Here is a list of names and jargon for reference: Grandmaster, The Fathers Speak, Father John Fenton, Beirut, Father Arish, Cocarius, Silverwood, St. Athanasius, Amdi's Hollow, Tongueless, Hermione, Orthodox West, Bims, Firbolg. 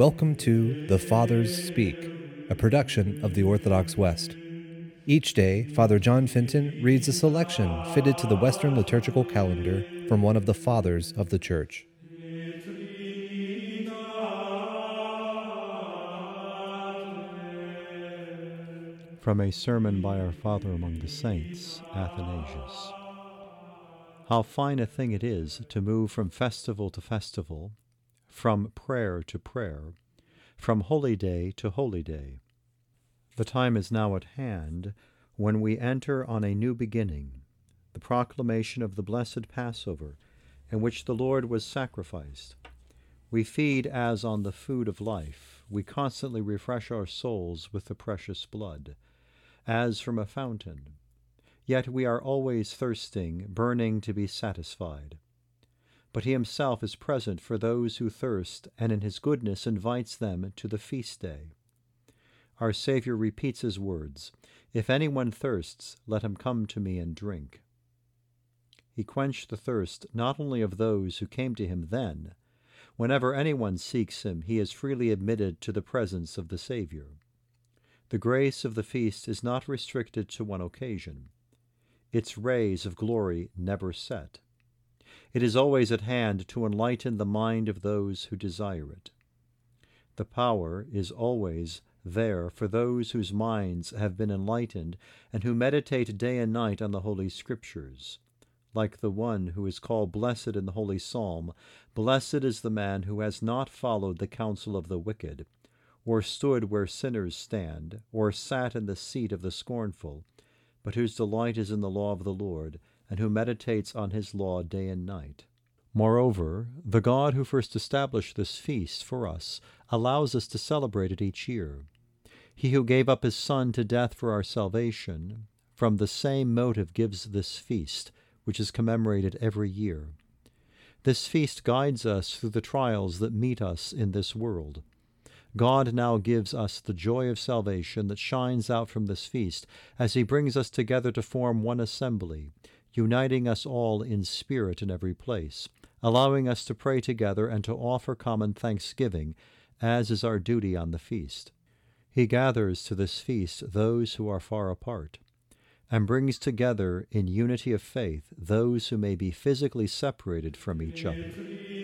Welcome to The Fathers Speak, a production of the Orthodox West. Each day, Father John Fenton reads a selection fitted to the Western liturgical calendar from one of the Fathers of the Church. From a sermon by our Father among the Saints, Athanasius. How fine a thing it is to move from festival to festival, from prayer to prayer, from holy day to holy day. The time is now at hand when we enter on a new beginning, the proclamation of the blessed Passover, in which the Lord was sacrificed. We feed as on the food of life. We constantly refresh our souls with the precious blood, as from a fountain. Yet we are always thirsting, burning to be satisfied. But he himself is present for those who thirst, and in his goodness invites them to the feast day. Our Savior repeats his words, "If anyone thirsts, let him come to me and drink." He quenched the thirst not only of those who came to him then. Whenever anyone seeks him, he is freely admitted to the presence of the Savior. The grace of the feast is not restricted to one occasion. Its rays of glory never set. It is always at hand to enlighten the mind of those who desire it. The power is always there for those whose minds have been enlightened and who meditate day and night on the Holy Scriptures, like the one who is called blessed in the Holy Psalm, "Blessed is the man who has not followed the counsel of the wicked, or stood where sinners stand, or sat in the seat of the scornful, but whose delight is in the law of the Lord, and who meditates on his law day and night." Moreover, the God who first established this feast for us allows us to celebrate it each year. He who gave up his Son to death for our salvation, from the same motive gives this feast, which is commemorated every year. This feast guides us through the trials that meet us in this world. God now gives us the joy of salvation that shines out from this feast as he brings us together to form one assembly, uniting us all in spirit in every place, allowing us to pray together and to offer common thanksgiving, as is our duty on the feast. He gathers to this feast those who are far apart, and brings together in unity of faith those who may be physically separated from each other.